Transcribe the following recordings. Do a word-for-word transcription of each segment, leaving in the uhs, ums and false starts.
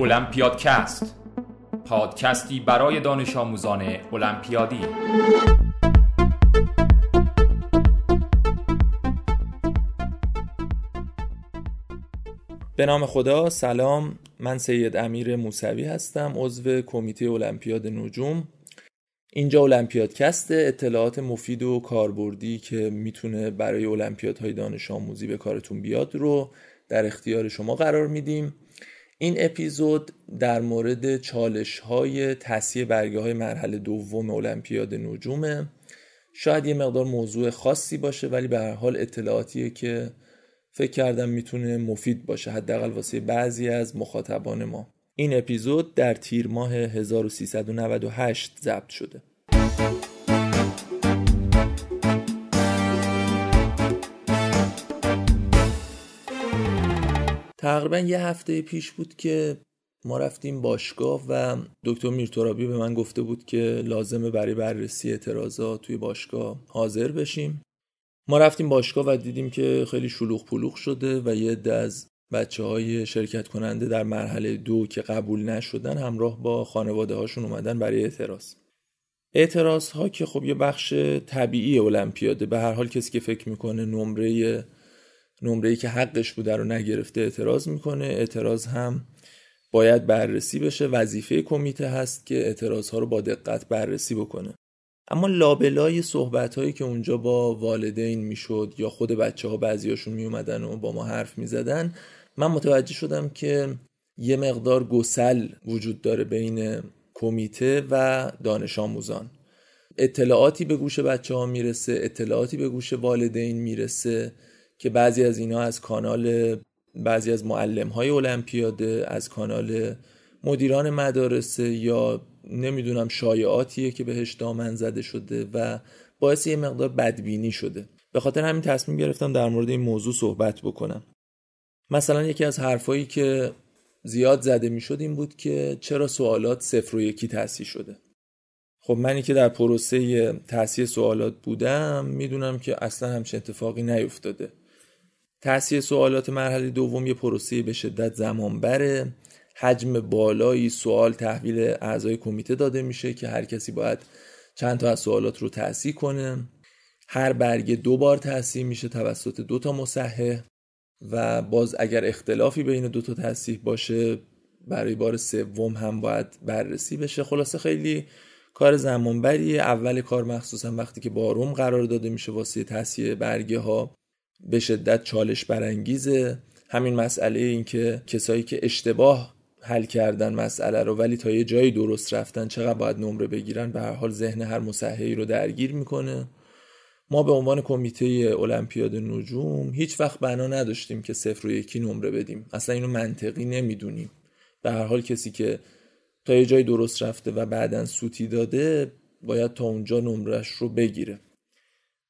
المپیادکست، پادکستی برای دانش آموزان المپیادی. به نام خدا. سلام، من سید امیر موسوی هستم، عضو کمیته المپیاد نجوم. اینجا المپیادکست، اطلاعات مفید و کاربردی که میتونه برای المپیادهای دانش آموزی به کارتون بیاد رو در اختیار شما قرار میدیم. این اپیزود در مورد چالش‌های تصحیح برگه‌های مرحله دوم المپیاد نجومه. شاید یه مقدار موضوع خاصی باشه، ولی به هر حال اطلاعاتیه که فکر کردم میتونه مفید باشه، حداقل واسه بعضی از مخاطبان ما. این اپیزود در تیر ماه هزار و سیصد و نود و هشت ضبط شده. تقریبا یه هفته پیش بود که ما رفتیم باشگاه و دکتر میرترابی به من گفته بود که لازمه برای بررسی اعتراضات توی باشگاه حاضر بشیم. ما رفتیم باشگاه و دیدیم که خیلی شلوغ پلوغ شده و یه عده از بچه‌های شرکت کننده در مرحله دو که قبول نشدن همراه با خانواده هاشون اومدن برای اعتراض. اعتراض ها که خب یه بخش طبیعی المپیاده، به هر حال کسی که فکر میکنه نمره نمره‌ای که حقش بوده رو نگرفته اعتراض میکنه. اعتراض هم باید بررسی بشه، وظیفه کمیته هست که اعتراض ها رو با دقت بررسی بکنه. اما لابلای صحبت‌هایی که اونجا با والدین میشد یا خود بچه‌ها بعضیاشون میومدن و با ما حرف میزدن، من متوجه شدم که یه مقدار گسل وجود داره بین کمیته و دانش آموزان. اطلاعاتی به گوش بچه‌ها میرسه، اطلاعاتی به گوش والدین میرسه که بعضی از اینا از کانال بعضی از معلم‌های المپیاده، از کانال مدیران مدارس یا نمیدونم شایعاتیه که بهش دامن زده شده و باعث یه مقدار بدبینی شده. به خاطر همین تصمیم گرفتم در مورد این موضوع صحبت بکنم. مثلا یکی از حرفایی که زیاد زده میشد این بود که چرا سوالات صفر و یکی تصحیح شده. خب منی که در پروسه تصحیح سوالات بودم میدونم که اصلا همچین اتفاقی نیفتاده. تصحیح سوالات مرحله دوم یه پروسه به شدت زمان بره. حجم بالایی سوال تحویل اعضای کمیته داده میشه که هر کسی باید چند تا از سوالات رو تصحیح کنه. هر برگه دو بار تصحیح میشه توسط دو تا مصحح و باز اگر اختلافی بین دو تا تصحیح باشه برای بار سوم هم باید بررسی بشه. خلاصه خیلی کار زمانبریه. اول کار مخصوصا وقتی که بارم قرار داده میشه واسه تصحیح برگه ها به شدت چالش برانگیزه. همین مسئله این که کسایی که اشتباه حل کردن مسئله رو ولی تا یه جایی درست رفتن چقدر باید نمره بگیرن، به هر حال ذهن هر مصححی رو درگیر میکنه. ما به عنوان کمیته المپیاد نجوم هیچ وقت بنا نداشتیم که صفر و یکی نمره بدیم، اصلا اینو منطقی نمیدونیم. به هر حال کسی که تا یه جایی درست رفته و بعدن سوتی داده باید تا اونجا نمرهش رو بگیره.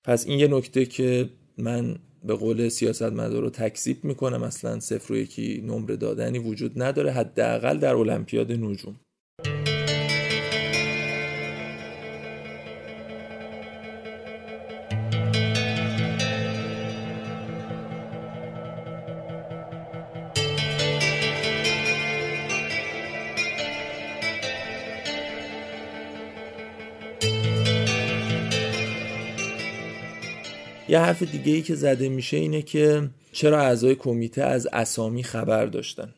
پس این یه نکته که من به قول سیاستمدار رو تکذیب میکنم، اصلا صفر و یکی نمره دادنی وجود نداره، حداقل در المپیاد نجوم. یه حرف دیگه ای که زده میشه اینه که چرا اعضای کمیته از اسامی خبر داشتن.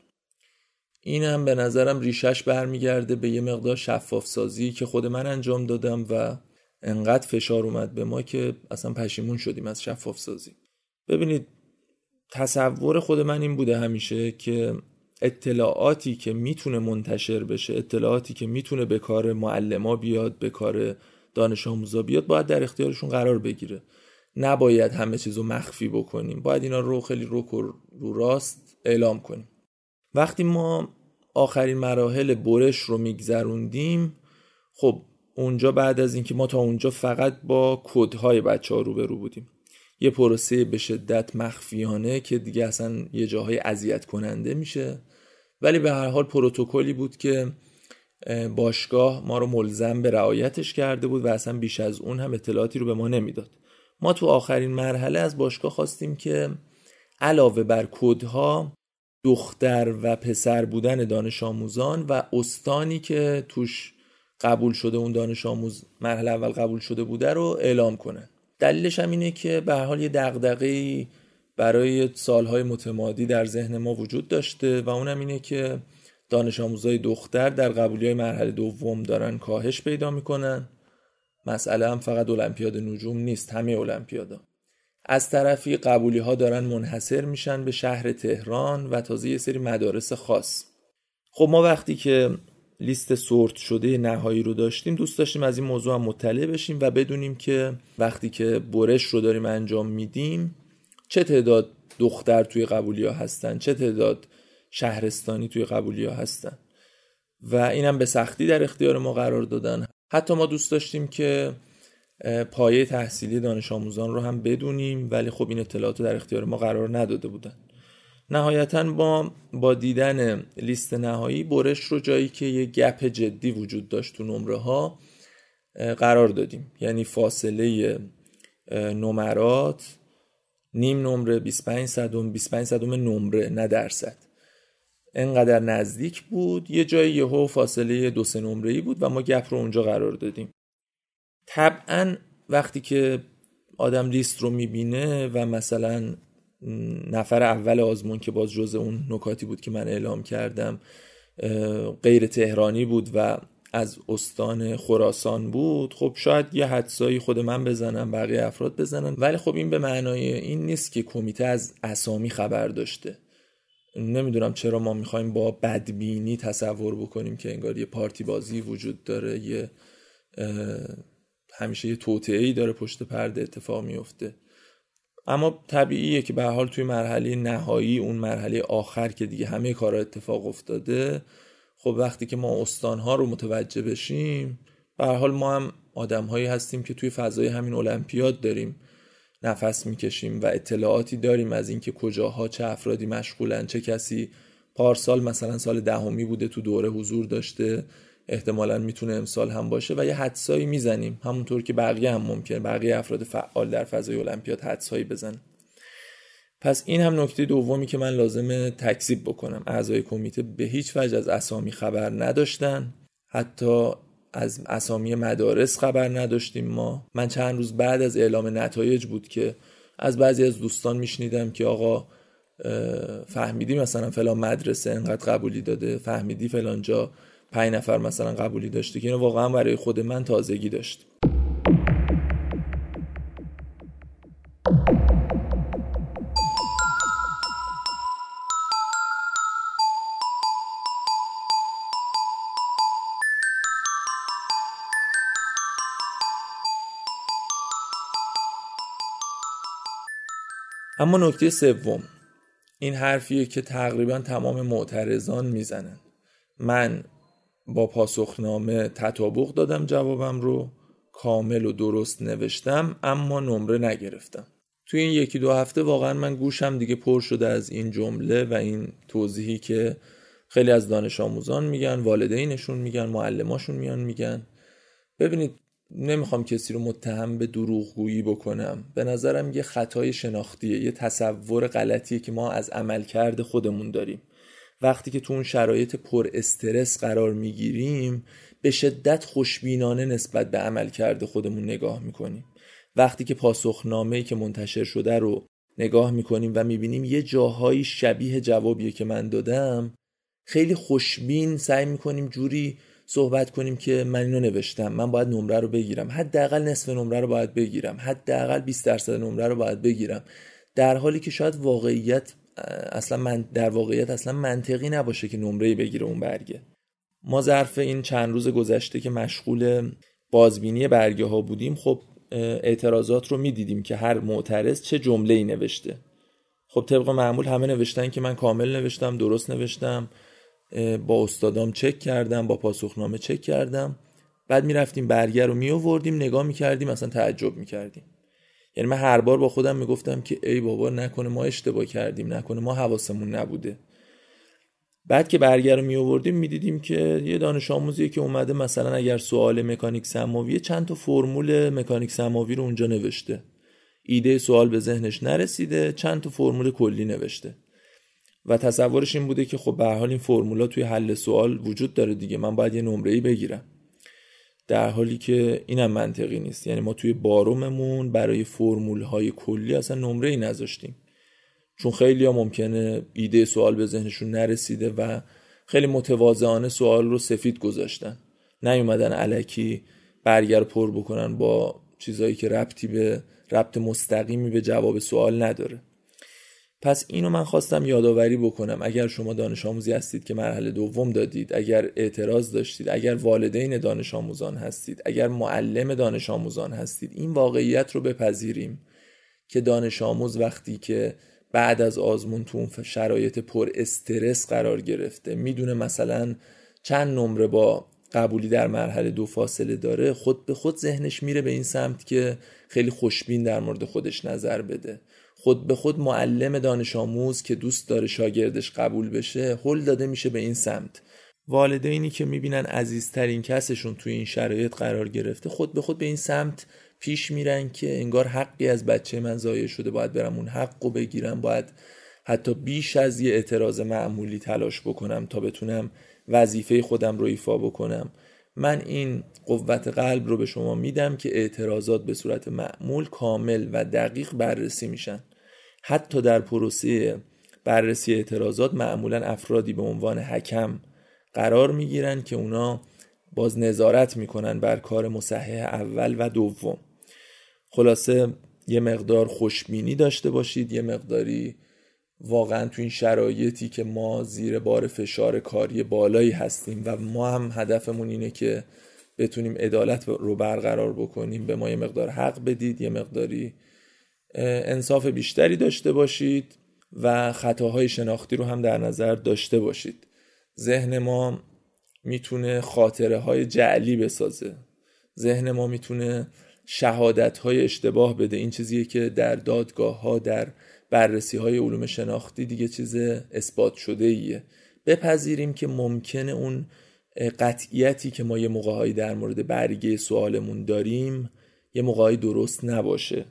این هم به نظرم ریشش برمیگرده به یه مقدار شفاف سازی که خود من انجام دادم و انقدر فشار اومد به ما که اصلا پشیمون شدیم از شفاف سازی. ببینید، تصور خود من این بوده همیشه که اطلاعاتی که میتونه منتشر بشه، اطلاعاتی که میتونه به کار معلما بیاد، به کار دانش آموزا بیاد، باید در اختیارشون قرار بگیره. نباید همه چیزو مخفی بکنیم، باید اینا رو خیلی روک و رو راست اعلام کنیم. وقتی ما آخرین مراحل برش رو میگذروندیم، خب اونجا بعد از اینکه ما تا اونجا فقط با کدهای بچه‌ها روبرو بودیم، یه پروسه به شدت مخفیانه که دیگه اصلا یه جاهای اذیت کننده میشه، ولی به هر حال پروتکلی بود که باشگاه ما رو ملزم به رعایتش کرده بود و اصلا بیش از اون هم اطلاعاتی رو به ما نمیداد. ما تو آخرین مرحله از باشگاه خواستیم که علاوه بر کدها دختر و پسر بودن دانش آموزان و استانی که توش قبول شده اون دانش آموز مرحله اول قبول شده بوده رو اعلام کنن. دلیلش هم اینه که به هر حال یه دغدغه‌ای برای سالهای متمادی در ذهن ما وجود داشته و اونم اینه که دانش آموزای دختر در قبولی‌های مرحله دوم دارن کاهش پیدا میکنن. مسئله هم فقط المپیاد نجوم نیست، همه المپیادا. از طرفی قبولی‌ها دارن منحصر میشن به شهر تهران و تازه یه سری مدارس خاص. خب ما وقتی که لیست سورت شده نهایی رو داشتیم، دوست داشتیم از این موضوع هم مطلع بشیم و بدونیم که وقتی که برش رو داریم انجام میدیم چه تعداد دختر توی قبولی‌ها هستن، چه تعداد شهرستانی توی قبولی‌ها هستن و اینم به سختی در اختیار ما قرار دادن. حتی ما دوست داشتیم که پایه تحصیلی دانش آموزان رو هم بدونیم، ولی خب این اطلاعات در اختیار ما قرار نداده بودن. نهایتاً با با دیدن لیست نهایی برش رو جایی که یه گپ جدی وجود داشت تو نمره ها قرار دادیم، یعنی فاصله نمرات، نیم نمره، بیست و پنج صدم، بیست و پنج صدم نمره نه درصد، اینقدر نزدیک بود. یه جایی یهو فاصله دو سه نمره‌ای بود و ما گپ رو اونجا قرار دادیم. طبعاً وقتی که آدم لیست رو میبینه و مثلا نفر اول آزمون که باز جزء اون نکاتی بود که من اعلام کردم غیر تهرانی بود و از استان خراسان بود، خب شاید یه حدسایی خود من بزنم، بقیه افراد بزنن، ولی خب این به معنای این نیست که کمیته از اسامی خبر داشته. نمیدونم چرا ما میخوایم با بدبینی تصور بکنیم که انگار یه پارتی بازی وجود داره، یه همیشه یه توطئه‌ای داره پشت پرده اتفاق میفته. اما طبیعیه که به هر حال توی مرحله نهایی، اون مرحله آخر که دیگه همه کارا اتفاق افتاده، خب وقتی که ما استان‌ها رو متوجه بشیم، به هر حال ما هم آدم‌هایی هستیم که توی فضای همین المپیاد داریم نفس میکشیم و اطلاعاتی داریم از اینکه کجاها چه افرادی مشغولن، چه کسی پارسال مثلا سال دهمی بوده تو دوره حضور داشته، احتمالاً میتونه امسال هم باشه و یه حدسایی میزنیم، همونطور که بقیه هم ممکنه بقیه افراد فعال در فضای المپیاد حدسایی بزنن. پس این هم نکته دومی که من لازمه تکذیب بکنم، اعضای کمیته به هیچ وجه از اسامی خبر نداشتن، حتی از اسامی مدارس خبر نداشتیم ما. من چند روز بعد از اعلام نتایج بود که از بعضی از دوستان میشنیدم که آقا فهمیدی مثلا فلان مدرسه انقدر قبولی داده، فهمیدی فلان جا پنج نفر مثلا قبولی داشته، که اینو واقعا برای خود من تازگی داشت. اما نکته سوم، این حرفیه که تقریبا تمام معترضان میزنن. من با پاسخنامه تطابق دادم، جوابم رو کامل و درست نوشتم اما نمره نگرفتم. توی این یکی دو هفته واقعا من گوشم دیگه پر شده از این جمله و این توضیحی که خیلی از دانش آموزان میگن، والدینشون میگن، معلماشون میان میگن. ببینید، نمیخوام کسی رو متهم به دروغگویی بکنم، به نظرم یه خطای شناختیه، یه تصور غلطیه که ما از عملکرد خودمون داریم. وقتی که تو اون شرایط پر استرس قرار میگیریم، به شدت خوشبینانه نسبت به عملکرد خودمون نگاه میکنیم. وقتی که پاسخنامه‌ای که منتشر شده رو نگاه میکنیم و میبینیم یه جاهایی شبیه جوابیه که من دادم، خیلی خوشبین سعی میکنیم جوری صحبت کنیم که من اینو نوشتم، من باید نمره رو بگیرم، حداقل نصف نمره رو باید بگیرم، حداقل بیست درصد نمره رو باید بگیرم، در حالی که شاید واقعیت اصلا من در واقعیت اصلا منطقی نباشه که نمره‌ای بگیره اون برگه. ما ظرف این چند روز گذشته که مشغول بازبینی برگه ها بودیم، خب اعتراضات رو میدیدیم که هر معترض چه جمله‌ای نوشته. خب طبق معمول همه نوشتن که من کامل نوشتم، درست نوشتم، با استادام چک کردم، با پاسخنامه چک کردم. بعد میرفتیم برگه رو میآوردیم، نگاه میکردیم، اصلا تعجب میکردیم. یعنی من هر بار با خودم میگفتم که ای بابا، نکنه ما اشتباه کردیم، نکنه ما حواسمون نبوده. بعد که برگه رو میآوردیم میدیدیم که یه دانش آموزیه که اومده مثلا اگر سوال مکانیک سماویه، چند تا فرمول مکانیک سماوی رو اونجا نوشته، ایده سوال به ذهنش نرسیده، چند تا فرمول کلی نوشته. و تصورش این بوده که خب به هر حال این فرمولا توی حل سوال وجود داره دیگه، من باید یه نمره‌ای بگیرم، در حالی که اینم منطقی نیست. یعنی ما توی باروممون برای فرمول‌های کلی اصلا نمره‌ای نذاشتیم، چون خیلی‌ها ممکنه ایده سوال به ذهنشون نرسیده و خیلی متواضعانه سوال رو سفید گذاشتن، نیومدن الکی برگر پر بکنن با چیزایی که ربطی به ربط مستقیمی به جواب سوال نداره. پس اینو من خواستم یادآوری بکنم. اگر شما دانش آموزی هستید که مرحله دوم دادید، اگر اعتراض داشتید، اگر والدین دانش آموزان هستید، اگر معلم دانش آموزان هستید، این واقعیت رو بپذیریم که دانش آموز وقتی که بعد از آزمون تو اون شرایط پر استرس قرار گرفته، میدونه مثلا چند نمره با قبولی در مرحله دو فاصله داره، خود به خود ذهنش میره به این سمت که خیلی خوشبین در مورد خودش نظر بده. خود به خود معلم دانش آموز که دوست داره شاگردش قبول بشه، هل داده میشه به این سمت. والدینی که میبینن عزیزترین کسشون توی این شرایط قرار گرفته، خود به خود به این سمت پیش میرن که انگار حقی از بچه من ضایع شده، باید برم اون حقو بگیرم، باید حتی بیش از یه اعتراض معمولی تلاش بکنم تا بتونم وظیفه خودم رو ایفا بکنم. من این قوت قلب رو به شما میدم که اعتراضات به صورت معمول کامل و دقیق بررسی میشن. حتی در پروسه بررسی اعتراضات معمولا افرادی به عنوان حکم قرار میگیرن که اونا باز نظارت میکنن بر کار مصحح اول و دوم. خلاصه یه مقدار خوشبینی داشته باشید، یه مقداری واقعا تو این شرایطی که ما زیر بار فشار کاری بالایی هستیم و ما هم هدفمون اینه که بتونیم عدالت رو برقرار بکنیم، به ما یه مقدار حق بدید، یه مقداری انصاف بیشتری داشته باشید و خطاهای شناختی رو هم در نظر داشته باشید. ذهن ما میتونه خاطره های جعلی بسازه، ذهن ما میتونه شهادت های اشتباه بده. این چیزیه که در دادگاه ها، در بررسی های علوم شناختی دیگه چیز اثبات شده ایه. بپذیریم که ممکنه اون قطعیتی که ما یه موقعی در مورد برگه سوالمون داریم یه موقعی درست نباشه.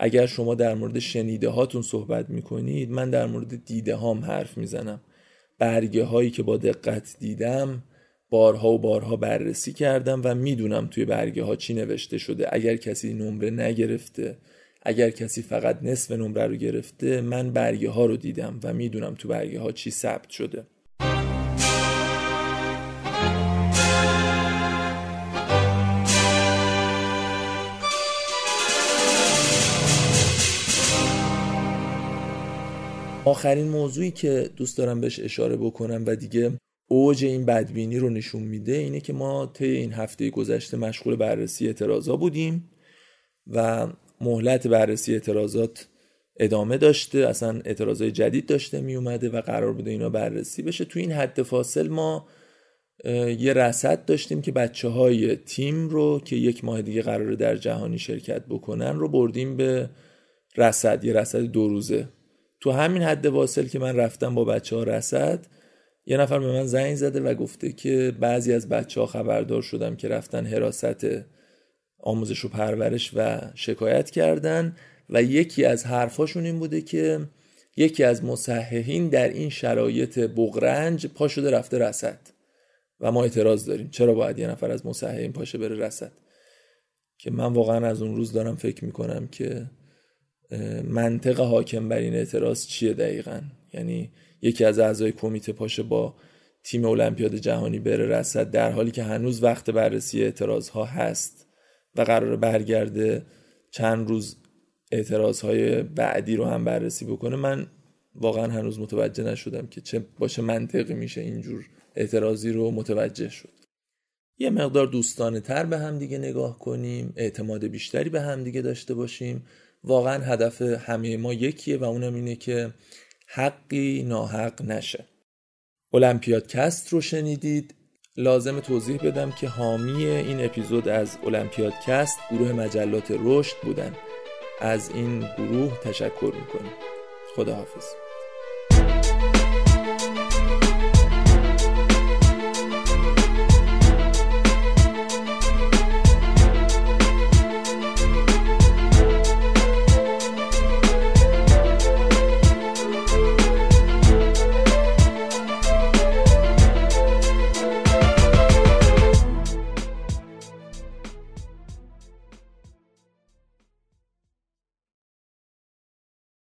اگر شما در مورد شنیده هاتون صحبت میکنید، من در مورد دیده هام حرف میزنم. برگه هایی که با دقت دیدم بارها و بارها بررسی کردم و میدونم توی برگه ها چی نوشته شده. اگر کسی نمره نگرفته، اگر کسی فقط نصف نمره رو گرفته، من برگه ها رو دیدم و میدونم تو برگه ها چی ثبت شده. آخرین موضوعی که دوست دارم بهش اشاره بکنم و دیگه اوج این بدبینی رو نشون میده اینه که ما طی این هفته گذشته مشغول بررسی اعتراضات بودیم و مهلت بررسی اعتراضات ادامه داشته، اصلا اعتراضات جدید داشته می اومده و قرار بوده اینا بررسی بشه. تو این حد فاصل ما یه رصد داشتیم که بچه های تیم رو که یک ماه دیگه قراره در جهانی شرکت بکنن رو بردیم به رصد، یه رصد دو روزه. تو همین حد فاصل که من رفتم با بچه ها رصد، یه نفر به من زنگ زده و گفته که بعضی از بچه ها خبردار شدم که رفتن حراست آموزش و پرورش و شکایت کردن و یکی از حرفاشون این بوده که یکی از مصححین در این شرایط بغرنج پا شده رفته رصد و ما اعتراض داریم، چرا باید یه نفر از مصححین پاشه بره رصد؟ که من واقعا از اون روز دارم فکر میکنم که منطق حاکم بر این اعتراض چیه دقیقاً. یعنی یکی از اعضای کمیته پاشه با تیم المپیاد جهانی بره رصد در حالی که هنوز وقت بررسی اعتراض‌ها هست و قراره برگرده چند روز اعتراض‌های بعدی رو هم بررسی بکنه. من واقعا هنوز متوجه نشدم که چه باشه منطقی میشه اینجور اعتراضی رو متوجه شد. یه مقدار دوستانه تر به هم دیگه نگاه کنیم، اعتماد بیشتری به هم دیگه داشته باشیم. واقعا هدف همه ما یکیه و اونم اینه که حقی ناحق نشه. المپیادکست رو شنیدید. لازم توضیح بدم که حامی این اپیزود از المپیادکست گروه مجلات رشد بودن. از این گروه تشکر میکنم. خداحافظ.